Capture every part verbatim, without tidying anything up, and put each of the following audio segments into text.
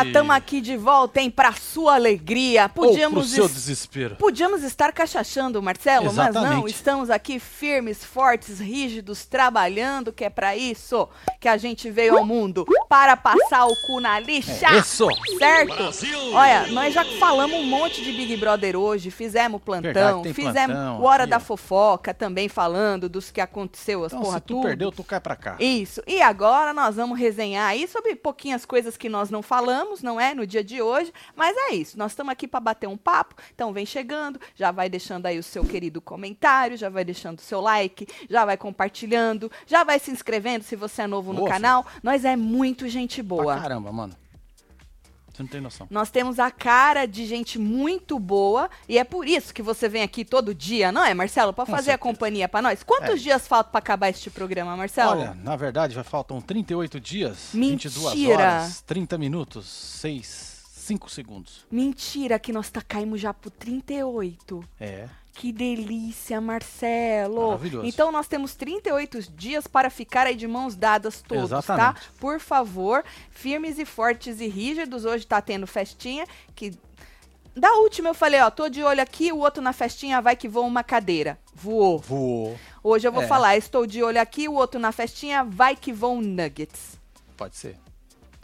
Ah, estamos aqui de volta, hein? Pra sua alegria. Podíamos Ou pro seu es... desespero. Podíamos estar cachachando, Marcelo, exatamente, mas não. Estamos aqui firmes, fortes, rígidos, trabalhando, que é pra isso que a gente veio ao mundo. Para passar o cu na lixa. É isso. Certo? Brasil. Olha, nós já falamos um monte de Big Brother hoje, fizemos plantão, verdade, fizemos plantão, Hora aqui, da Fofoca também, falando dos que aconteceu, as então, porra tudo. Se tu perdeu, tu cai pra cá. Isso. E agora nós vamos resenhar aí sobre pouquinhas coisas que nós não falamos, não é? No dia de hoje. Mas é isso. Nós estamos aqui pra bater um papo. Então vem chegando, já vai deixando aí o seu querido comentário, já vai deixando o seu like, já vai compartilhando, já vai se inscrevendo se você é novo Nossa. no canal. Nós é muito gente boa. Pra caramba, mano. Não tem noção. Nós temos a cara de gente muito boa e é por isso que você vem aqui todo dia, não é, Marcelo? Pra fazer a companhia pra nós. Quantos é. dias faltam pra acabar este programa, Marcelo? Olha, na verdade já faltam trinta e oito dias, Mentira. vinte e duas horas, trinta minutos, seis, cinco segundos. Mentira que nós tá caímos já pro trinta e oito. É. Que delícia, Marcelo. Maravilhoso. Então, nós temos trinta e oito dias para ficar aí de mãos dadas todos, exatamente, tá? Por favor, firmes e fortes e rígidos. Hoje tá tendo festinha que... Da última eu falei, ó, tô de olho aqui, o outro na festinha vai que voa uma cadeira. Voou. Voou. Hoje eu vou é. falar, estou de olho aqui, o outro na festinha vai que voa um nuggets. Pode ser.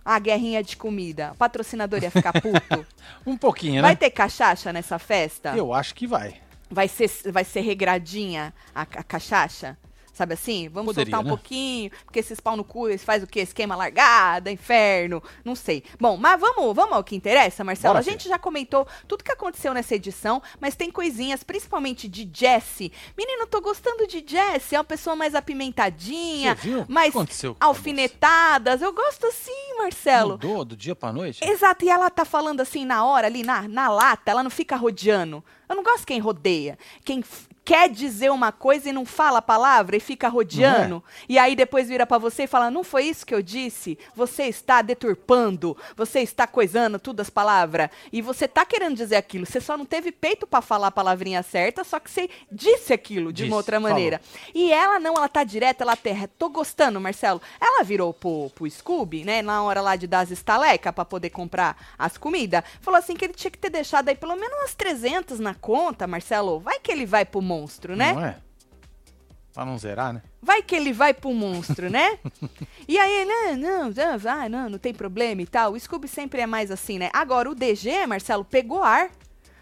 A guerrinha de comida. O patrocinador ia ficar puto. Um pouquinho, né? Vai ter cachaça nessa festa? Eu acho que vai. Vai ser, vai ser regradinha a, a cachaça? Sabe assim? Vamos Poderia, soltar um né? pouquinho, porque esses pau no cu, eles fazem o quê? Esquema largada, inferno, não sei. Bom, mas vamos, vamos ao que interessa, Marcelo. Bora, a gente filho. já comentou tudo que aconteceu nessa edição, mas tem coisinhas, principalmente de Jessi. Menino, tô gostando de Jessi, é uma pessoa mais apimentadinha, você viu? mais alfinetadas. Eu gosto assim, Marcelo. Mudou do dia pra noite? Exato, e ela tá falando assim na hora, ali na, na lata, ela não fica rodeando. Eu não gosto quem rodeia, quem... quer dizer uma coisa e não fala a palavra e fica rodeando. É. E aí depois vira pra você e fala, não foi isso que eu disse? Você está deturpando, você está coisando tudo as palavras. E você tá querendo dizer aquilo. Você só não teve peito pra falar a palavrinha certa, só que você disse aquilo de disse, uma outra maneira. Falou. E ela não, ela tá direta, ela terra. Tô gostando, Marcelo. Ela virou pro, pro Scooby, né, na hora lá de dar as estalecas pra poder comprar as comidas. Falou assim que ele tinha que ter deixado aí pelo menos umas trezentas na conta, Marcelo. Vai que ele vai pro mundo. Monstro, né? Não é? Pra não zerar, né? Vai que ele vai pro monstro, né? E aí, não, não, não, não, não tem problema e tal. O Scooby sempre é mais assim, né? Agora, o D G, Marcelo, pegou ar.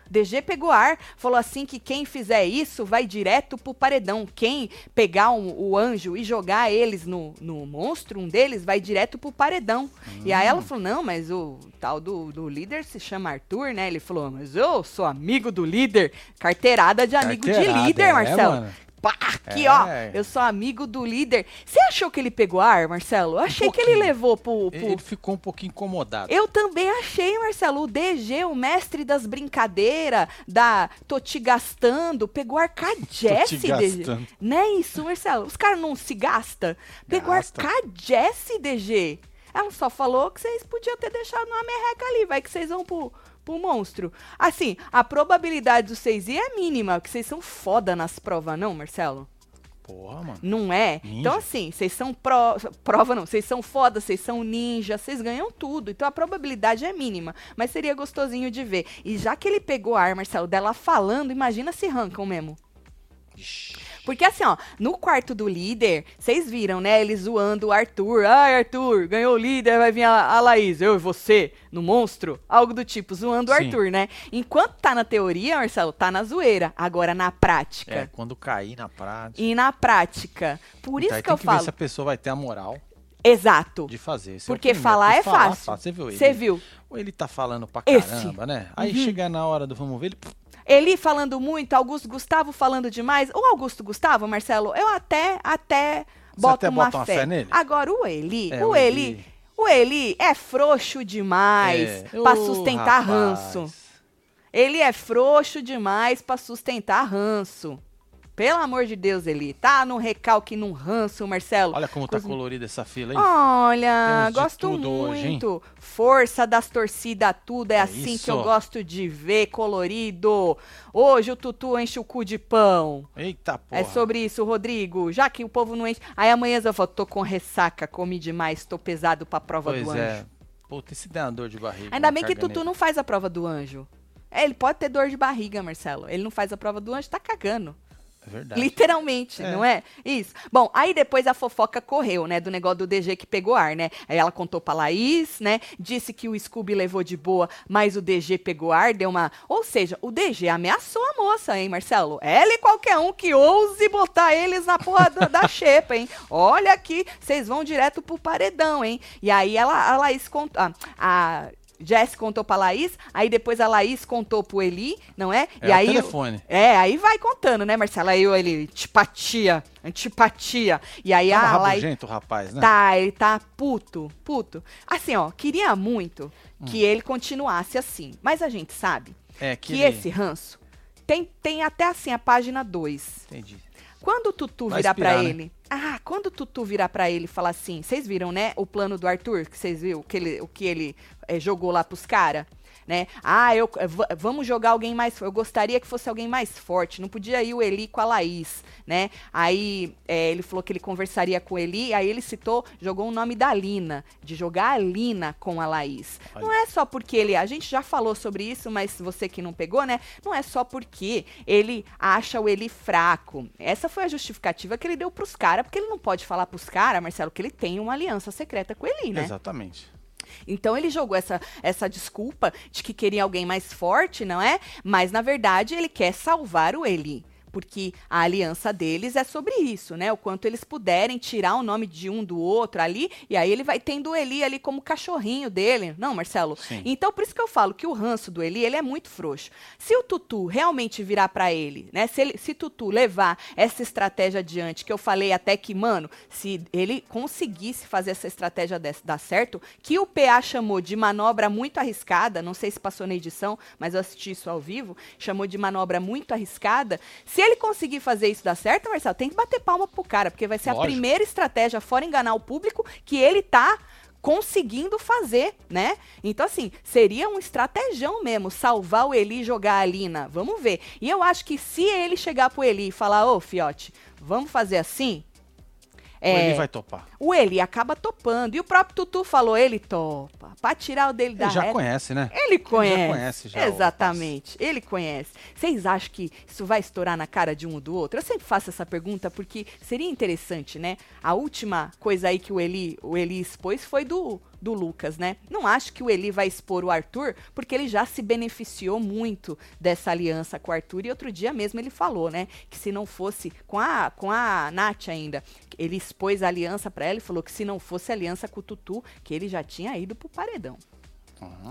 D G pegou ar, falou assim que quem fizer isso vai direto pro paredão. Quem pegar um, o anjo e jogar eles no, no monstro, um deles, vai direto pro paredão. Hum. E aí ela falou, não, mas o tal do, do líder se chama Arthur, né? Ele falou, mas eu sou amigo do líder. Carteirada de amigo Carteirada, de líder, é, Marcelo. Mano. Pá, aqui, é. ó, eu sou amigo do líder. Você achou que ele pegou ar, Marcelo? Eu achei um que ele levou pro, pro... Ele ficou um pouquinho incomodado. Eu também achei, Marcelo. O D G, o mestre das brincadeiras, da tô te gastando, pegou ar com a Jessi, D G. Não é isso, Marcelo? Os caras não se gastam? Pegou Gasta. ar com a Jessi, D G. Ela só falou que vocês podiam ter deixado uma merreca ali, vai que vocês vão pro... pro monstro. Assim, a probabilidade dos seis ir é mínima, porque vocês são foda nas provas, não, Marcelo? Porra, mano. Não é? Ninja. Então, assim, vocês são pro... prova, não, vocês são foda, vocês são ninja, vocês ganham tudo. Então, a probabilidade é mínima, mas seria gostosinho de ver. E já que ele pegou a ar, Marcelo, dela falando, imagina se arrancam mesmo. Ixi. Porque assim, ó, no quarto do líder, vocês viram, né, ele zoando o Arthur. Ai, Arthur, ganhou o líder, vai vir a, a Laís, eu e você, no monstro. Algo do tipo, zoando o Arthur, né? Enquanto tá na teoria, Marcelo, tá na zoeira. Agora, na prática. É, quando cair na prática. E na prática. Por então, isso que eu que falo. Tem que ver se a pessoa vai ter a moral. Exato. De fazer. Esse Porque é falar é falar, fácil. Você viu ele? Você viu. Ou ele tá falando pra caramba, Esse. né? Aí uhum. chega na hora do vamos ver, ele... Eli falando muito, Augusto Gustavo falando demais. O Augusto Gustavo, Marcelo, eu até, até boto até uma, uma fé. fé nele. Agora, o Eli, é, o Eli, Eli, o Eli é frouxo demais é. pra sustentar oh, ranço. Ele é frouxo demais pra sustentar ranço. Pelo amor de Deus, Eli, tá num recalque, num ranço, Marcelo. Olha como Cos... tá colorida essa fila, hein? Olha, Temos gosto muito. Hoje, força das torcidas, tudo. É, é assim isso. que eu gosto de ver, colorido. Hoje o Tutu enche o cu de pão. Eita porra. É sobre isso, Rodrigo. Já que o povo não enche... Aí amanhã eu falo, tô com ressaca, comi demais, tô pesado pra prova pois do anjo. É. Puta, se der uma dor de barriga. Ainda bem que Tutu não faz a prova do anjo. É, ele pode ter dor de barriga, Marcelo. Ele não faz a prova do anjo, tá cagando. É verdade. Literalmente, é. Não é? Isso. Bom, aí depois a fofoca correu, né? Do negócio do D G que pegou ar, né? Aí ela contou pra Laís, né? Disse que o Scooby levou de boa, mas o D G pegou ar, deu uma... Ou seja, o D G ameaçou a moça, hein, Marcelo? Ela e qualquer um que ouse botar eles na porra da, da xepa, hein? Olha aqui, vocês vão direto pro paredão, hein? E aí ela, a Laís contou... Ah, a... Jess contou pra Laís, aí depois a Laís contou pro Eli, não é? É e aí, telefone. É, aí vai contando, né, Marcela? Aí o Eli, antipatia, antipatia. E aí tá a Laís... Tá rapaz, né? Tá, ele tá puto, puto. Assim, ó, queria muito hum. que ele continuasse assim, mas a gente sabe é, que, que ele... esse ranço tem, tem até assim a página dois. Entendi. Quando o Tutu vai virar inspirar, pra né? ele... Ah, quando o Tutu virar pra ele e falar assim... Vocês viram, né? O plano do Arthur, que vocês viram? Que ele, o que ele é, jogou lá pros caras, né? Ah, eu, v- vamos jogar alguém mais... Eu gostaria que fosse alguém mais forte. Não podia ir o Eli com a Laís, né? Aí é, ele falou que ele conversaria com o Eli. Aí ele citou, jogou o nome da Lina. De jogar a Lina com a Laís. Olha. Não é só porque ele... A gente já falou sobre isso, mas você que não pegou, né? Não é só porque ele acha o Eli fraco. Essa foi a justificativa que ele deu pros caras. Porque ele não pode falar pros caras, Marcelo, que ele tem uma aliança secreta com ele, né? Exatamente. Então ele jogou essa, essa desculpa de que queria alguém mais forte, não é? Mas, na verdade, ele quer salvar o Eli. Porque a aliança deles é sobre isso, né? O quanto eles puderem tirar o nome de um do outro ali, e aí ele vai tendo o Eli ali como cachorrinho dele. Não, Marcelo? Sim. Então, por isso que eu falo que o ranço do Eli, ele é muito frouxo. Se o Tutu realmente virar pra ele, né? Se, ele, se Tutu levar essa estratégia adiante, que eu falei até que, mano, se ele conseguisse fazer essa estratégia dessa, dar certo, que o P A chamou de manobra muito arriscada, não sei se passou na edição, mas eu assisti isso ao vivo, chamou de manobra muito arriscada, se ele conseguir fazer isso dar certo, Marcelo, tem que bater palma pro cara, porque vai ser Lógico. A primeira estratégia fora enganar o público que ele tá conseguindo fazer, né? Então, assim, seria um estratégião mesmo, salvar o Eli e jogar a Lina. Vamos ver. E eu acho que se ele chegar pro Eli e falar, ô, fiote, vamos fazer assim... É, o Eli vai topar. O Eli acaba topando. E o próprio Tutu falou, ele topa. Pra tirar o dele da reta. Ele já conhece, né? Ele conhece. Ele já conhece. Já Exatamente. Ele conhece. Vocês acham que isso vai estourar na cara de um ou do outro? Eu sempre faço essa pergunta porque seria interessante, né? A última coisa aí que o Eli, o Eli expôs foi do... do Lucas, né? Não acho que o Eli vai expor o Arthur, porque ele já se beneficiou muito dessa aliança com o Arthur, e outro dia mesmo ele falou, né, que se não fosse, com a, com a Nath ainda, ele expôs a aliança pra ela e falou que se não fosse a aliança com o Tutu, que ele já tinha ido pro paredão.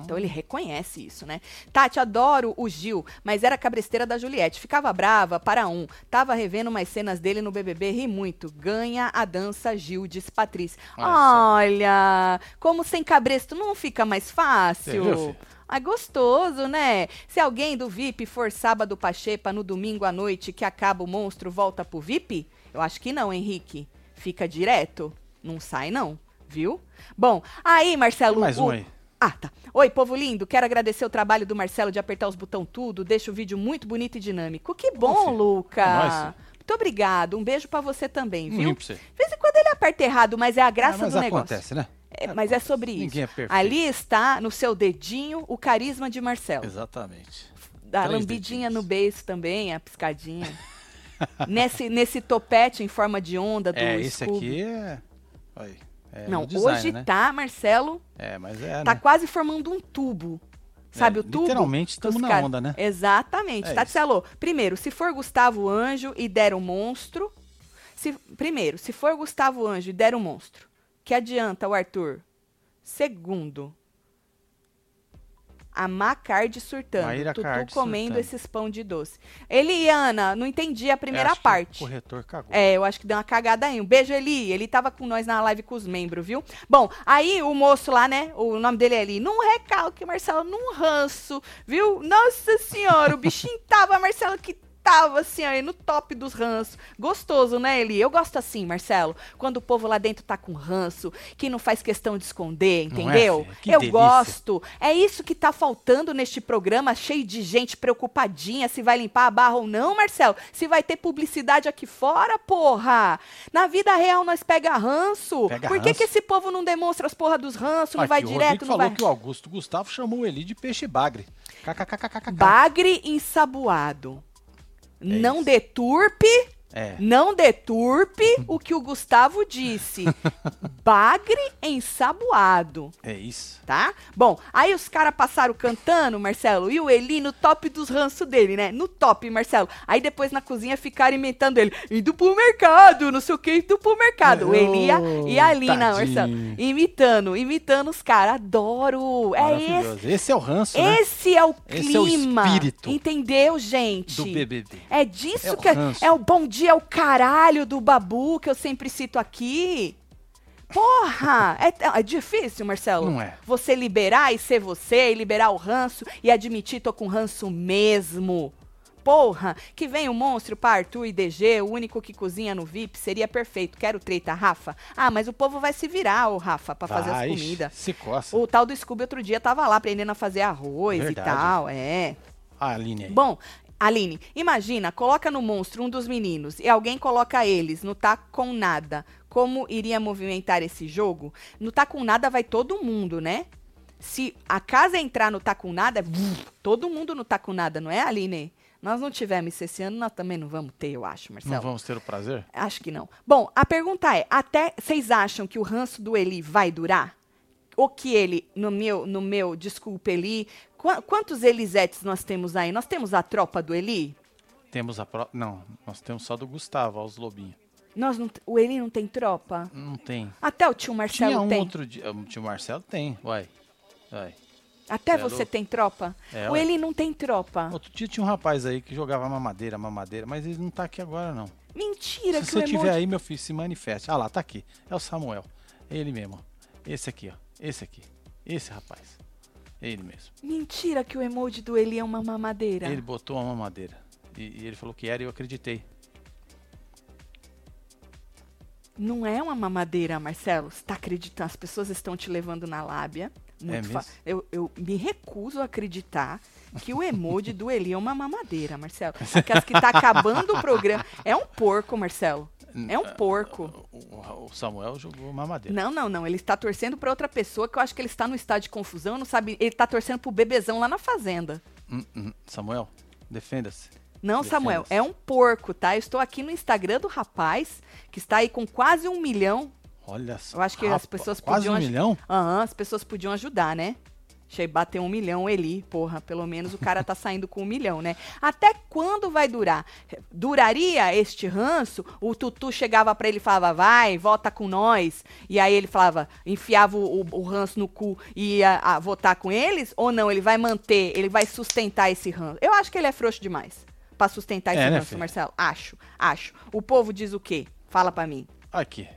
Então ele reconhece isso, né? Tati, adoro o Gil, mas era cabresteira da Juliette. Ficava brava para um. Tava revendo umas cenas dele no B B B, ri muito. Ganha a dança Gil, disse Patrícia. Olha, Olha como sem cabresto não fica mais fácil. Você viu, ah, gostoso, né? Se alguém do V I P for sábado pra xepa no domingo à noite que acaba o monstro, volta pro V I P? Eu acho que não, Henrique. Fica direto. Não sai não, viu? Bom, aí Marcelo... Mais um aí. Ah, tá. Oi, povo lindo, quero agradecer o trabalho do Marcelo de apertar os botão tudo, deixa o vídeo muito bonito e dinâmico. Que bom, Nossa. Lucas. Nossa. Muito obrigado, um beijo pra você também, viu? Muito pra você. De vez em quando ele aperta errado, mas é a graça ah, mas do acontece, negócio. Acontece, né? É, mas é sobre isso. Ninguém é perfeito. Ali está, no seu dedinho, o carisma de Marcelo. Exatamente. A Três lambidinha dedinhos. No beijo também, a piscadinha. nesse, nesse topete em forma de onda do é, Scooby. Esse aqui é... Olha aí. É, não, design, hoje né? tá, Marcelo, é, mas é, tá né? quase formando um tubo, sabe é, o tubo? Literalmente estamos na cara... onda, né? Exatamente, é Tatselo, primeiro, se for Gustavo Anjo e der o um monstro, se... primeiro, se for Gustavo Anjo e der o um monstro, que adianta o Arthur? Segundo, a Maíra Cardi surtando, Maíra Tutu Cardi comendo surtando. Esses pão de doce. Eliana, não entendi a primeira acho parte. Que o corretor cagou. É, eu acho que deu uma cagada aí. Um beijo, Eli. Ele tava com nós na live com os membros, viu? Bom, aí o moço lá, né? O nome dele é Eli. Num recalque, Marcelo, num ranço, viu? Nossa senhora, o bichinho tava, Marcelo, que tava assim, aí no top dos ranços. Gostoso, né, Eli? Eu gosto assim, Marcelo, quando o povo lá dentro tá com ranço, que não faz questão de esconder, entendeu? É, eu delícia. Gosto. É isso que tá faltando neste programa, cheio de gente preocupadinha se vai limpar a barra ou não, Marcelo. Se vai ter publicidade aqui fora, porra. Na vida real, nós pega ranço. Pega Por que, ranço. que esse povo não demonstra as porra dos ranços, não vai direto, não vai... O Rodrigo falou que o Augusto Gustavo chamou o Eli de peixe bagre. Kkkkkk. Bagre ensaboado. É não isso. deturpe, é. não deturpe o que o Gustavo disse. Bagre ensaboado. É isso. Tá? Bom, aí os caras passaram cantando, Marcelo, e o Eli no top dos ranços dele, né? No top, Marcelo. Aí depois na cozinha ficaram inventando ele. Indo pro mercado, não sei o que, indo pro mercado. Oh, o Eli e a Lina, Marcelo. Imitando, imitando os caras. Adoro. É esse. Esse é o ranço, né? Esse é o clima. Esse é o espírito. Entendeu, gente? Do B B B. É disso é que é, é o bom dia, é o caralho do Babu, que eu sempre cito aqui. Porra! É, é difícil, Marcelo? Não é. Você liberar e ser você, e liberar o ranço e admitir, tô com ranço mesmo. Porra! Que vem o monstro pra Arthur e D G, o único que cozinha no V I P, seria perfeito. Quero treta, Rafa. Ah, mas o povo vai se virar, ô Rafa, pra vai, fazer as comidas. Se coça. O tal do Scooby outro dia tava lá aprendendo a fazer arroz Verdade. e tal. É. Ah, Aline aí. Bom... Aline, imagina, coloca no monstro um dos meninos e alguém coloca eles, não tá com nada. Como iria movimentar esse jogo? No tá com nada vai todo mundo, né? Se a casa entrar no tá com nada, todo mundo no tá com nada, não é, Aline? Nós não tivemos esse ano, nós também não vamos ter, eu acho, Marcelo. Não vamos ter o prazer? Acho que não. Bom, a pergunta é, até vocês acham que o ranço do Eli vai durar? Ou que ele, no meu, no meu desculpa, Eli... Quantos Elisetes nós temos aí? Nós temos a tropa do Eli? Temos a... Pro... Não, nós temos só do Gustavo, aos lobinhos. Nós não... O Eli não tem tropa? Não tem. Até o tio Marcelo Tinha um tem? Outro dia... O tio Marcelo tem, uai. Uai. Até Zero. Você tem tropa? É, o Eli não tem tropa. Outro dia tinha um rapaz aí que jogava mamadeira, mamadeira, mas ele não tá aqui agora, não. Mentira, se que Se você emoji... tiver aí, meu filho, se manifeste. Ah lá, tá aqui. É o Samuel. Ele mesmo. Esse aqui, ó. Esse aqui. Esse rapaz. Ele mesmo. Mentira que o emoji do Eli é uma mamadeira. Ele botou uma mamadeira. E, e ele falou que era e eu acreditei. Não é uma mamadeira, Marcelo. Você tá acreditando? As pessoas estão te levando na lábia. Muito é mesmo? Fa... Eu, eu me recuso a acreditar que o emoji do Eli é uma mamadeira, Marcelo. Aquelas que tá acabando o programa. É um porco, Marcelo. É um porco. O Samuel jogou mamadeira. Não, não, não. Ele está torcendo para outra pessoa, que eu acho que ele está no estado de confusão, não sabe. Ele está torcendo pro bebezão lá na fazenda. Hum, hum. Samuel, defenda-se. Não, defenda-se. Samuel, é um porco, tá? Eu estou aqui no Instagram do rapaz, que está aí com quase um milhão. Olha só. Eu acho que rapaz, as pessoas quase podiam. Quase um aj- milhão? Aham, uhum, as pessoas podiam ajudar, né? Achei bater um milhão, Eli, porra, pelo menos o cara tá saindo com um milhão, né? Até quando vai durar? Duraria este ranço? O Tutu chegava pra ele e falava, vai, vota com nós. E aí ele falava, enfiava o, o ranço no cu e ia a, votar com eles? Ou não, ele vai manter, ele vai sustentar esse ranço? Eu acho que ele é frouxo demais pra sustentar esse é, ranço, né, Marcelo? Acho, acho. O povo diz o quê? Fala pra mim. Aqui.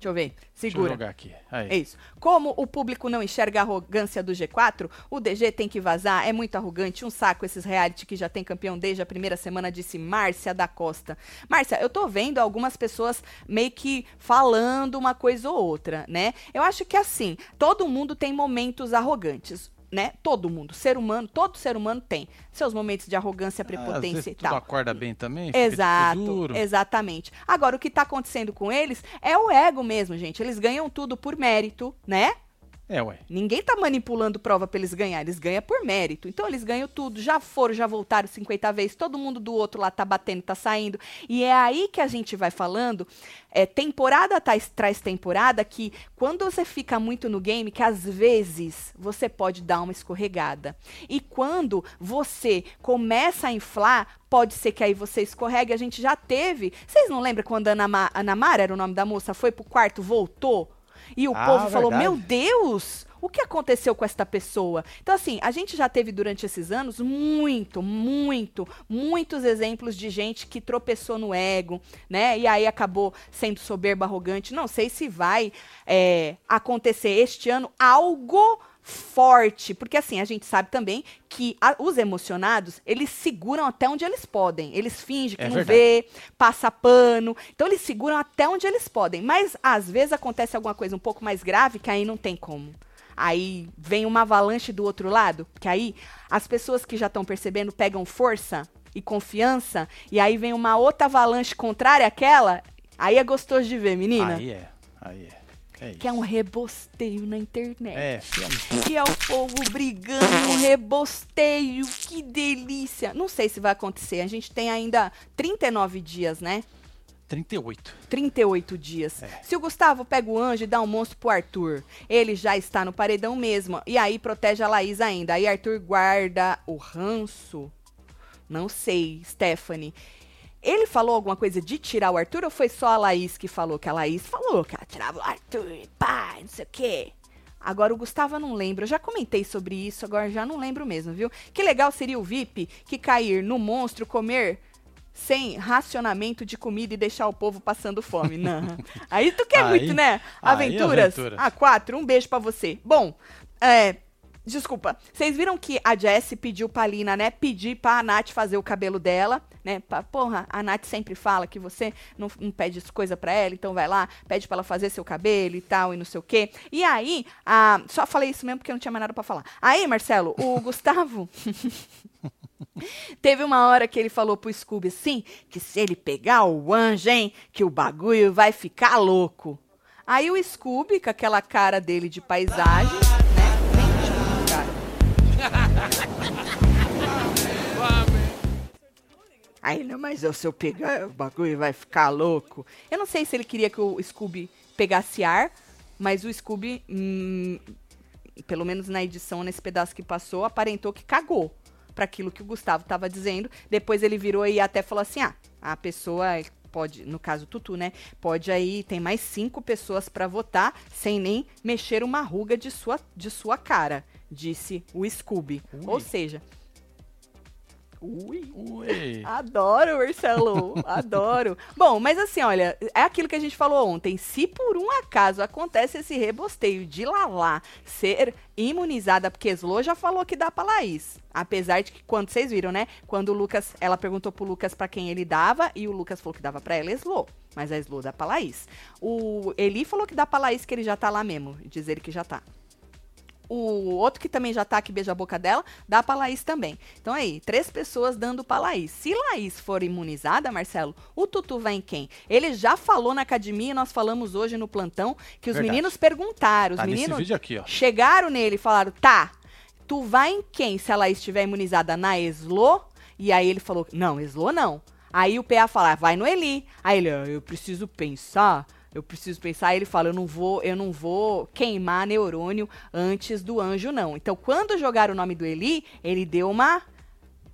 Deixa eu ver. Segura. Deixa eu jogar aqui. Aí. É isso. Como o público não enxerga a arrogância do G quatro, o D G tem que vazar. É muito arrogante. Um saco esses reality que já tem campeão desde a primeira semana, disse Márcia da Costa. Márcia, eu tô vendo algumas pessoas meio que falando uma coisa ou outra, né? Eu acho que assim, todo mundo tem momentos arrogantes. Né? Todo mundo, ser humano, todo ser humano tem seus momentos de arrogância, prepotência, ah, às vezes e tal. Tudo acorda bem também? Exato, duro. Exatamente. Agora, o que tá acontecendo com eles é o ego mesmo, gente. Eles ganham tudo por mérito, né? É, ué. Ninguém tá manipulando prova pra eles ganharem, eles ganham por mérito. Então eles ganham tudo, já foram, já voltaram cinquenta vezes, todo mundo do outro lá tá batendo, tá saindo. E é aí que a gente vai falando, é, temporada traz, traz temporada, que quando você fica muito no game, que às vezes você pode dar uma escorregada. E quando você começa a inflar... Pode ser que aí você escorregue, a gente já teve. Vocês não lembram quando a Ana, Ma- Ana Mara, era o nome da moça, foi pro quarto, voltou? E o ah, povo verdade. falou, meu Deus, o que aconteceu com esta pessoa? Então, assim, a gente já teve durante esses anos muito, muito, muitos exemplos de gente que tropeçou no ego, né? E aí acabou sendo soberba, arrogante. Não sei se vai é, acontecer este ano algo... forte, porque assim, a gente sabe também que a, os emocionados, eles seguram até onde eles podem, eles fingem que é não verdade. Vê, passa pano, então eles seguram até onde eles podem, mas às vezes acontece alguma coisa um pouco mais grave que aí não tem como. Aí vem uma avalanche do outro lado, que aí as pessoas que já estão percebendo pegam força e confiança, e aí vem uma outra avalanche contrária àquela, aí é gostoso de ver, menina. Aí é, aí é. É que é um rebosteio na internet. É, é. Que é o povo brigando, um rebosteio, que delícia. Não sei se vai acontecer, a gente tem ainda trinta e nove dias, né? trinta e oito. trinta e oito dias. É. Se o Gustavo pega o anjo e dá um monstro pro Arthur, ele já está no paredão mesmo, e aí protege a Laís ainda. Aí Arthur guarda o ranço? Não sei, Stephanie. Ele falou alguma coisa de tirar o Arthur ou foi só a Laís que falou? Que a Laís falou que ela tirava o Arthur, pá, não sei o quê. Agora o Gustavo eu não lembro, eu já comentei sobre isso, agora já não lembro mesmo, viu? Que legal seria o V I P que cair no monstro, comer sem racionamento de comida e deixar o povo passando fome. Não. Aí tu quer aí, muito, né? Aventuras? A quatro, um beijo pra você. Bom, é... Desculpa, vocês viram que a Jessi pediu pra Lina, né, pedir pra Nath fazer o cabelo dela, né, pra, porra, a Nath sempre fala que você não, não pede coisa pra ela, então vai lá, pede pra ela fazer seu cabelo e tal, e não sei o quê. E aí, a, só falei isso mesmo porque eu não tinha mais nada pra falar. Aí, Marcelo, o Gustavo... Teve uma hora que ele falou pro Scooby assim, que se ele pegar o anjo, hein, que o bagulho vai ficar louco. Aí o Scooby, com aquela cara dele de paisagem... Aí, não, mas eu, se eu pegar, o bagulho vai ficar louco. Eu não sei se ele queria que o Scooby pegasse ar, mas o Scooby, hum, pelo menos na edição, nesse pedaço que passou, aparentou que cagou para aquilo que o Gustavo estava dizendo. Depois ele virou e até falou assim, ah, a pessoa pode, no caso o Tutu, né, pode aí, tem mais cinco pessoas para votar sem nem mexer uma ruga de sua, de sua cara, disse o Scooby. Ui. Ou seja... Ui, Ui. Adoro, Marcelo, adoro. Bom, mas assim, olha, é aquilo que a gente falou ontem. Se por um acaso acontece esse rebosteio de Lalá ser imunizada, porque Eslo já falou que dá pra Laís. Apesar de que, quando vocês viram, né? Quando o Lucas, ela perguntou pro Lucas pra quem ele dava, e o Lucas falou que dava pra ela Eslo. Mas a Eslo dá pra Laís. O Eli falou que dá pra Laís, que ele já tá lá mesmo. Diz ele que já tá. O outro que também já tá, que beija a boca dela, dá pra Laís também. Então aí, três pessoas dando pra Laís. Se Laís for imunizada, Marcelo, o Tutu vai em quem? Ele já falou na academia, nós falamos hoje no plantão, que os Verdade. Meninos perguntaram. Os tá meninos nesse vídeo aqui, ó. Chegaram nele e falaram, tá, tu vai em quem se a Laís estiver imunizada? Na Eslo? E aí ele falou, não, Eslo não. Aí o P A fala, vai no Eli. Aí ele, eu preciso pensar... Eu preciso pensar, ele fala, eu não vou, eu não vou queimar neurônio antes do anjo, não. Então, quando jogaram o nome do Eli, ele deu uma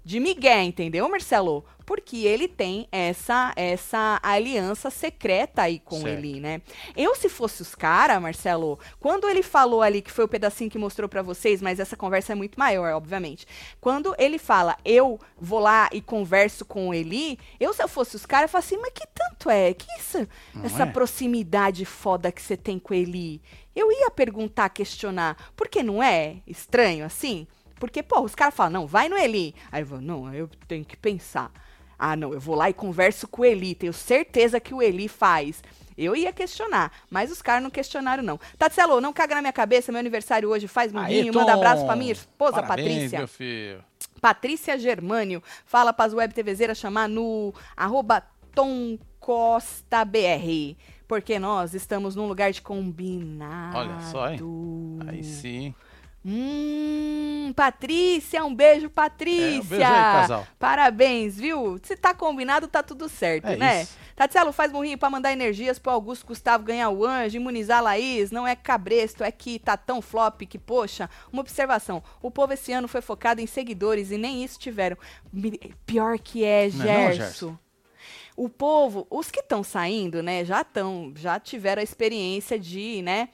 de migué, entendeu, Marcelo? Porque ele tem essa, essa aliança secreta aí com certo. Eli, né? Eu, se fosse os caras, Marcelo, quando ele falou ali, que foi o pedacinho que mostrou pra vocês, mas essa conversa é muito maior, obviamente. Quando ele fala, eu vou lá e converso com o Eli, eu, se eu fosse os caras, eu falo assim, mas que tanto é? Que isso? Não essa é? Proximidade foda que você tem com o Eli? Eu ia perguntar, questionar, porque não é estranho assim? Porque, pô, os caras falam, não, vai no Eli. Aí eu falo, não, eu tenho que pensar. Ah, não, eu vou lá e converso com o Eli, tenho certeza que o Eli faz. Eu ia questionar, mas os caras não questionaram, não. Tatselo, não caga na minha cabeça, meu aniversário hoje, faz mundinho, manda abraço pra minha esposa, parabéns, Patrícia. Meu filho. Patrícia Germânio, fala pras web TVzeiras chamar no arroba tomcostabr, porque nós estamos num lugar de combinado. Olha só, hein? Aí sim. Hum, Patrícia, um beijo, Patrícia. É, um beijo aí, casal. Parabéns, viu? Se tá combinado, tá tudo certo, é né? Tatselo, faz burrinho pra mandar energias pro Augusto Gustavo ganhar o anjo, imunizar a Laís. Não é cabresto, é que tá tão flop que, poxa, uma observação. O povo esse ano foi focado em seguidores e nem isso tiveram. Pior que é, Gerson. Não, não, Gerson. O povo, os que estão saindo, né, já, tão, já tiveram a experiência de, né...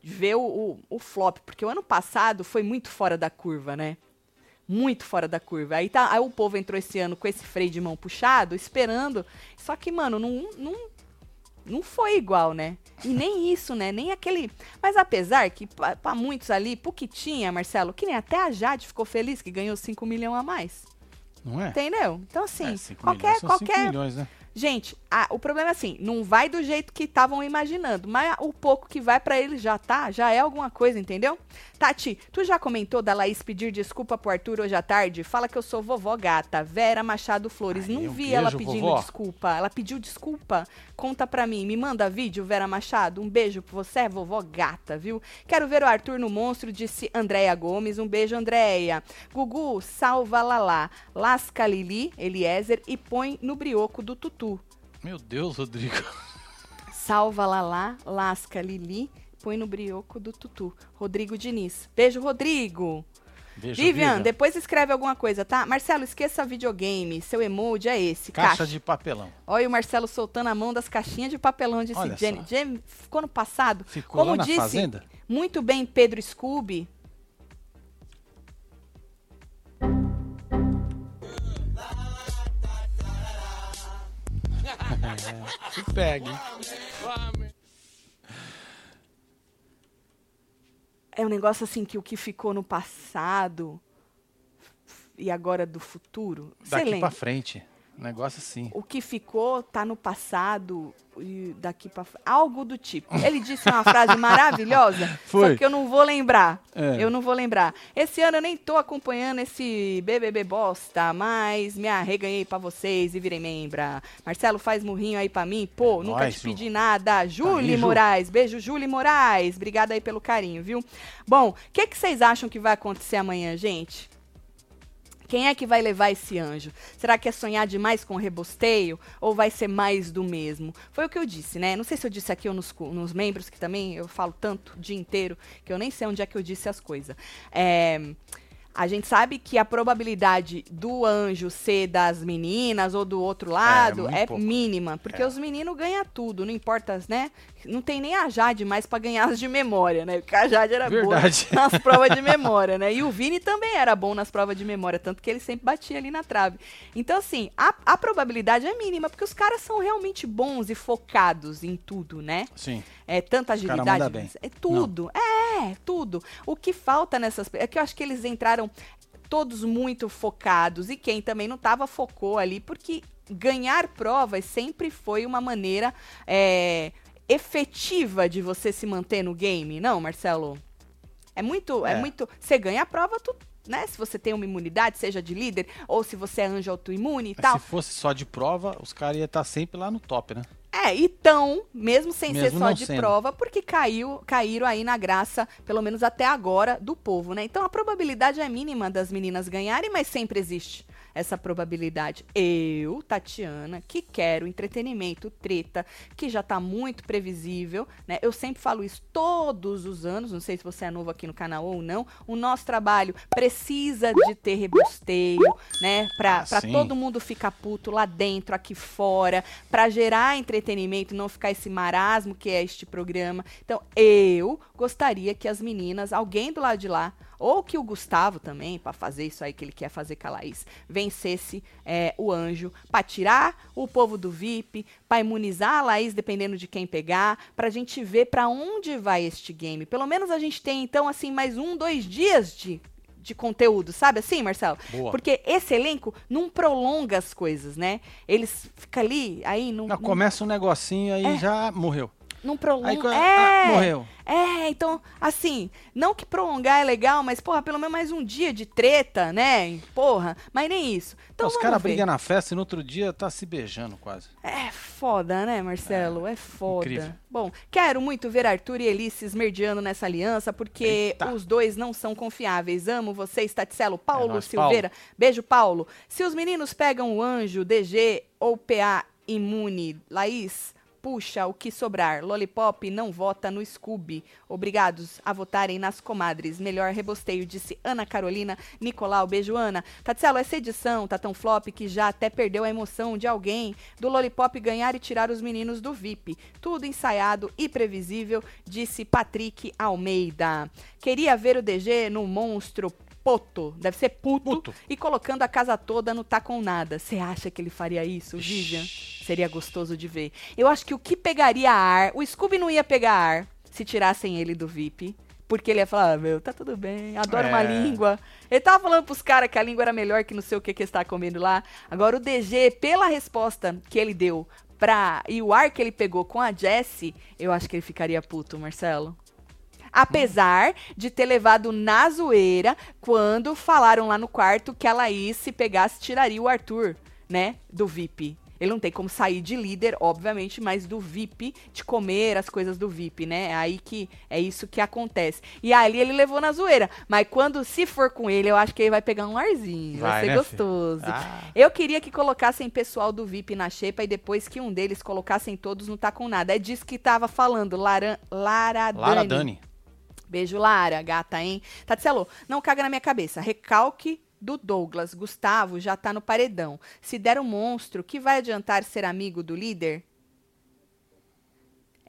ver o, o, o flop, porque o ano passado foi muito fora da curva, né? Muito fora da curva. Aí, tá, aí o povo entrou esse ano com esse freio de mão puxado, esperando. Só que, mano, não, não, não foi igual, né? E nem isso, né? Nem aquele... Mas apesar que, para muitos ali, pro que tinha, Marcelo, que nem até a Jade ficou feliz que ganhou cinco milhões a mais. Não é? Entendeu? Então, assim, é, qualquer... Milhões, qualquer... cinco milhões, né? Gente, a, o problema é assim, não vai do jeito que estavam imaginando, mas o pouco que vai pra ele já tá, já é alguma coisa, entendeu? Tati, tu já comentou da Laís pedir desculpa pro Arthur hoje à tarde? Fala que eu sou vovó gata, Vera Machado Flores. Ai, não vi beijo, ela pedindo vovó. Desculpa. Ela pediu desculpa? Conta pra mim. Me manda vídeo, Vera Machado. Um beijo pra você, vovó gata, viu? Quero ver o Arthur no monstro, disse Andréia Gomes. Um beijo, Andréia. Gugu, salva Lalá. Lasca Lili, Eliezer, e põe no brioco do Tutu. Meu Deus, Rodrigo. Salva Lalá, lasca Lili, põe no brioco do Tutu. Rodrigo Diniz. Beijo, Rodrigo. Beijo, Vivian, Vivian, depois escreve alguma coisa, tá? Marcelo, esqueça videogame. Seu emoji é esse. Caixa, Caixa. de papelão. Olha o Marcelo soltando a mão das caixinhas de papelão. Disse Jenny. Jenny ficou no passado. Ficou como lá na disse, fazenda? Muito bem, Pedro Scooby. É, se pegue. É um negócio assim que o que ficou no passado e agora do futuro. Daqui lembra? Pra frente. Um negócio assim. O que ficou tá no passado e daqui pra frente. Algo do tipo. Ele disse uma frase maravilhosa, foi. Só que eu não vou lembrar. É. Eu não vou lembrar. Esse ano eu nem tô acompanhando esse B B B bosta, mas me arreganhei pra vocês e virei membra. Marcelo, faz murrinho aí pra mim. Pô, é nunca nóis, te pedi Ju. Nada. Júlio tá Moraes. Beijo, Júlio Moraes. Obrigada aí pelo carinho, viu? Bom, o que, que vocês acham que vai acontecer amanhã, gente? Quem é que vai levar esse anjo? Será que é sonhar demais com o rebosteio? Ou vai ser mais do mesmo? Foi o que eu disse, né? Não sei se eu disse aqui ou nos, nos membros, que também eu falo tanto o dia inteiro, que eu nem sei onde é que eu disse as coisas. É... A gente sabe que a probabilidade do anjo ser das meninas ou do outro lado é, é mínima. Porque é. Os meninos ganham tudo, não importa, né? Não tem nem a Jade mais pra ganhar as de memória, né? Porque a Jade era Verdade. Boa nas provas de memória, né? E o Vini também era bom nas provas de memória, tanto que ele sempre batia ali na trave. Então, assim, a, a probabilidade é mínima, porque os caras são realmente bons e focados em tudo, né? Sim. É tanta agilidade. O cara manda bem. É tudo. Não. É, tudo. O que falta nessas... É que eu acho que eles entraram todos muito focados, e quem também não estava focou ali, porque ganhar provas sempre foi uma maneira é, efetiva de você se manter no game, não, Marcelo? É muito, é, é muito, você ganha a prova, tu, né, se você tem uma imunidade, seja de líder, ou se você é anjo autoimune e Mas tal. Se fosse só de prova, os caras iam estar sempre lá no top, né? É, e tão, mesmo sem mesmo ser só de sendo. Prova, porque caiu, caíram aí na graça, pelo menos até agora, do povo, né? Então a probabilidade é mínima das meninas ganharem, mas sempre existe essa probabilidade. Eu, Tatiana, que quero entretenimento, treta, que já tá muito previsível, né? Eu sempre falo isso todos os anos, não sei se você é novo aqui no canal ou não, o nosso trabalho precisa de ter rebosteio, né? Pra, ah, pra todo mundo ficar puto lá dentro, aqui fora, pra gerar entretenimento, entretenimento, não ficar esse marasmo que é este programa. Então, eu gostaria que as meninas, alguém do lado de lá, ou que o Gustavo também, para fazer isso aí que ele quer fazer com a Laís, vencesse é, o anjo, para tirar o povo do V I P, para imunizar a Laís, dependendo de quem pegar, para a gente ver para onde vai este game. Pelo menos a gente tem, então, assim, mais um, dois dias de... de conteúdo, sabe assim, Marcelo? Boa. Porque esse elenco não prolonga as coisas, né? Eles ficam ali, aí não... não, não... começa um negocinho, aí é. Já morreu. Não prolonga... Aí, é, ah, morreu. É, então, assim, não que prolongar é legal, mas, porra, pelo menos mais um dia de treta, né? Porra, mas nem isso. Então, não, os caras brigam na festa e no outro dia tá se beijando quase. É foda, né, Marcelo? É, é foda. Incrível. Bom, quero muito ver Arthur e Eli se esmerdeando nessa aliança, porque Eita. Os dois não são confiáveis. Amo vocês, Taticelo. Paulo é nóis, Silveira. Paulo. Beijo, Paulo. Se os meninos pegam o anjo, D G ou P A imune, Laís... Puxa, o que sobrar. Lollipop não vota no Scooby. Obrigados a votarem nas comadres. Melhor rebosteio, disse Ana Carolina Nicolau. Beijo, Ana. Taticelo, essa edição tá tão flop que já até perdeu a emoção de alguém do Lollipop ganhar e tirar os meninos do V I P. Tudo ensaiado e previsível, disse Patrick Almeida. Queria ver o D G no monstro poto, deve ser puto, puto, e colocando a casa toda no tá com nada. Você acha que ele faria isso, Vivian? Seria gostoso de ver. Eu acho que o que pegaria ar... O Scooby não ia pegar ar se tirassem ele do V I P, porque ele ia falar, ah, meu, tá tudo bem, adoro é. uma língua. Ele tava falando pros caras que a língua era melhor que não sei o que que ele tava comendo lá. Agora o D G, pela resposta que ele deu pra... e o ar que ele pegou com a Jessi, eu acho que ele ficaria puto, Marcelo. Apesar de ter levado na zoeira quando falaram lá no quarto que a Laís, se pegasse, tiraria o Arthur, né, do V I P. Ele não tem como sair de líder, obviamente, mas do V I P, de comer as coisas do V I P, né? É aí que é isso que acontece. E ali ele levou na zoeira. Mas quando se for com ele, eu acho que ele vai pegar um arzinho. Vai, vai ser, né, gostoso. Ah. Eu queria que colocassem pessoal do V I P na xepa e depois que um deles colocassem todos no tá com nada. É disso que tava falando, Lara, Lara Dani. Lara Dani. Beijo, Lara, gata, hein? Tatselo, não caga na minha cabeça. Recalque do Douglas. Gustavo já tá no paredão. Se der um monstro, que vai adiantar ser amigo do líder?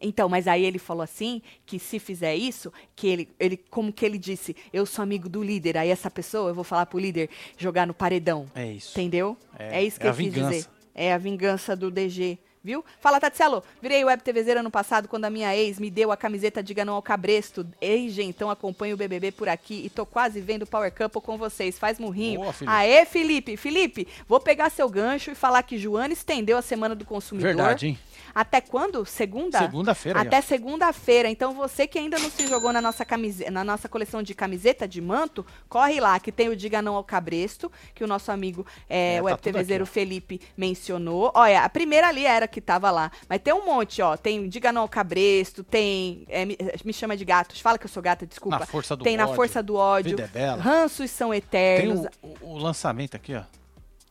Então, mas aí ele falou assim, que se fizer isso, que ele, ele, como que ele disse, eu sou amigo do líder, aí essa pessoa, eu vou falar pro líder jogar no paredão. É isso. Entendeu? É, é isso que é eu quis dizer. É a vingança do D G. Viu? Fala, Tatselo, virei web TVzeira ano passado quando a minha ex me deu a camiseta Diga Não ao Cabresto. Ei, então acompanho o B B B por aqui e tô quase vendo o Power Couple com vocês. Faz murrinho. Boa, Felipe. Aê, Felipe. Felipe, vou pegar seu gancho e falar que Joana estendeu a Semana do Consumidor. Verdade, hein? Até quando? Segunda? Segunda-feira. Até segunda-feira. Então você que ainda não se jogou na nossa, camiseta, na nossa coleção de camiseta, de manto, corre lá, que tem o Diga Não ao Cabresto, que o nosso amigo é, é, WebTVzeiro tá Felipe mencionou. Olha, a primeira ali era que tava lá, mas tem um monte, ó. Tem Diga Não ao Cabresto, tem é, me, me chama de gatos, fala que eu sou gata, desculpa. Na Força do Ódio. Tem Na Força do Ódio. Vida é Bela. Ranços São Eternos. Tem o, o lançamento aqui, ó.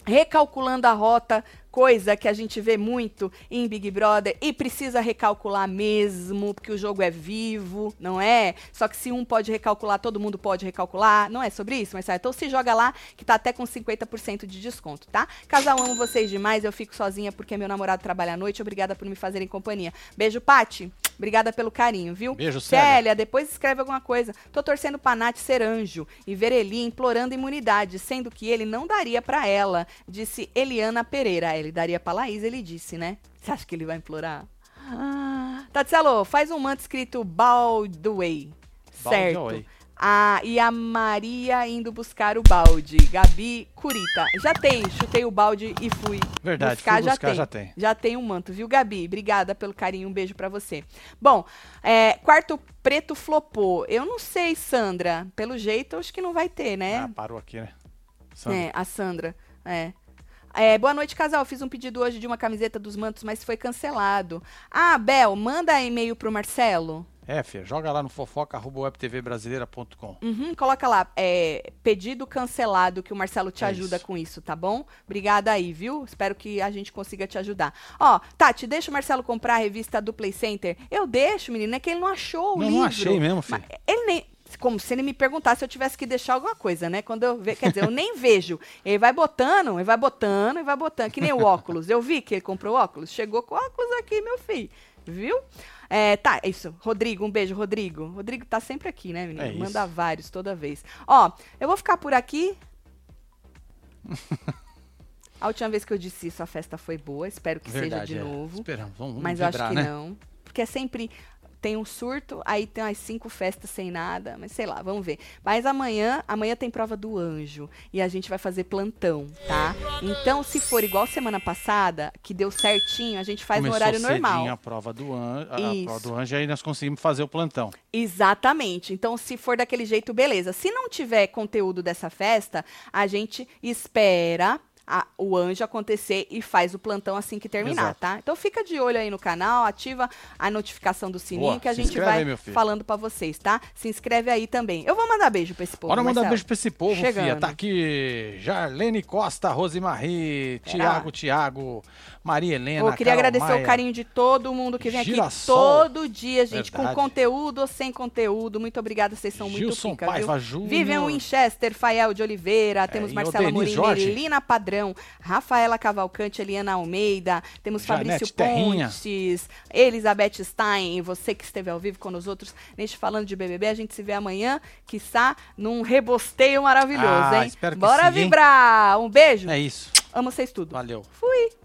Recalculando a Rota, coisa que a gente vê muito em Big Brother e precisa recalcular mesmo, porque o jogo é vivo, não é? Só que se um pode recalcular, todo mundo pode recalcular, não é sobre isso, mas então se joga lá que tá até com cinquenta por cento de desconto, tá? Casal, amo vocês demais, eu fico sozinha porque meu namorado trabalha à noite, obrigada por me fazerem companhia. Beijo, Pati, obrigada pelo carinho, viu? Beijo, Célia. Célia, depois escreve alguma coisa. Tô torcendo pra Nath ser anjo e ver Eli implorando imunidade, sendo que ele não daria pra ela, disse Eliana Pereira. Ele daria pra Laís, ele disse, né? Você acha que ele vai implorar? Ah, Tatselo, faz um manto escrito Baldway. Certo. Baldway. Ah, e a Maria indo buscar o balde. Gabi Curita. Já tem, chutei o balde e fui. Verdade, buscar, fui buscar, já, buscar tem. já tem. Já tem um manto, viu, Gabi? Obrigada pelo carinho, um beijo pra você. Bom, é, quarto preto flopou. Eu não sei, Sandra. Pelo jeito, acho que não vai ter, né? Ah, parou aqui, né? Sandra. É, a Sandra. É. É, boa noite, casal. Fiz um pedido hoje de uma camiseta dos mantos, mas foi cancelado. Ah, Bel, manda e-mail pro Marcelo. É, filha, joga lá no fofoca arroba web t v brasileira ponto com. Uhum, coloca lá, é, pedido cancelado, que o Marcelo te é ajuda isso. com isso, tá bom? Obrigada aí, viu? Espero que a gente consiga te ajudar. Ó, Tati, deixa o Marcelo comprar a revista do Play Center. Eu deixo, menino, é que ele não achou o não, livro. Não achei mesmo, filho. Ele nem... Como se ele me perguntasse se eu tivesse que deixar alguma coisa, né? Quando eu ve... Quer dizer, eu nem vejo. Ele vai botando, ele vai botando, ele vai botando. Que nem o óculos. Eu vi que ele comprou óculos. Chegou com óculos aqui, meu filho. Viu? É, tá, é isso. Rodrigo, um beijo, Rodrigo. Rodrigo tá sempre aqui, né, menino? É Manda isso. vários toda vez. Ó, eu vou ficar por aqui. A última vez que eu disse isso, a festa foi boa. Espero que Verdade, seja de é. novo. Esperamos, vamos, vamos Mas vibrar, eu acho que né? não. Porque é sempre... Tem um surto, aí tem umas cinco festas sem nada, mas sei lá, vamos ver. Mas amanhã, amanhã tem prova do anjo e a gente vai fazer plantão, tá? Então, se for igual semana passada, que deu certinho, a gente faz Começou no horário normal. Começou cedinho a prova do anjo, a Isso. prova do anjo, aí nós conseguimos fazer o plantão. Exatamente. Então, se for daquele jeito, beleza. Se não tiver conteúdo dessa festa, a gente espera... A, o anjo acontecer e faz o plantão assim que terminar, Exato. tá? Então fica de olho aí no canal, ativa a notificação do sininho Boa, que a gente vai aí, falando pra vocês, tá? Se inscreve aí também. Eu vou mandar beijo pra esse povo, Bora Marcelo. mandar beijo pra esse povo, Chegando. Fia. Tá aqui Jarlene Costa, Rosemarie, Tiago, Tiago, Maria Helena, Carol Eu queria Carol agradecer Maia. o carinho de todo mundo que vem Girassol. aqui todo dia, gente, Verdade. com conteúdo ou sem conteúdo. Muito obrigada, vocês são Gilson muito pica, Paiva, viu? Júnior. Vivian Winchester, Fael de Oliveira, é, temos Marcelo Morim, Lina Padrão, Aragão, Rafaela Cavalcante, Eliana Almeida, temos Janete Fabrício Pontes, Terrinha, Elizabeth Stein, você que esteve ao vivo com nós outros neste Falando de B B B. A gente se vê amanhã, quiçá, num rebosteio maravilhoso, ah, hein? Espero que Bora sim, vibrar! Hein? Um beijo! É isso. Amo vocês tudo. Valeu. Fui!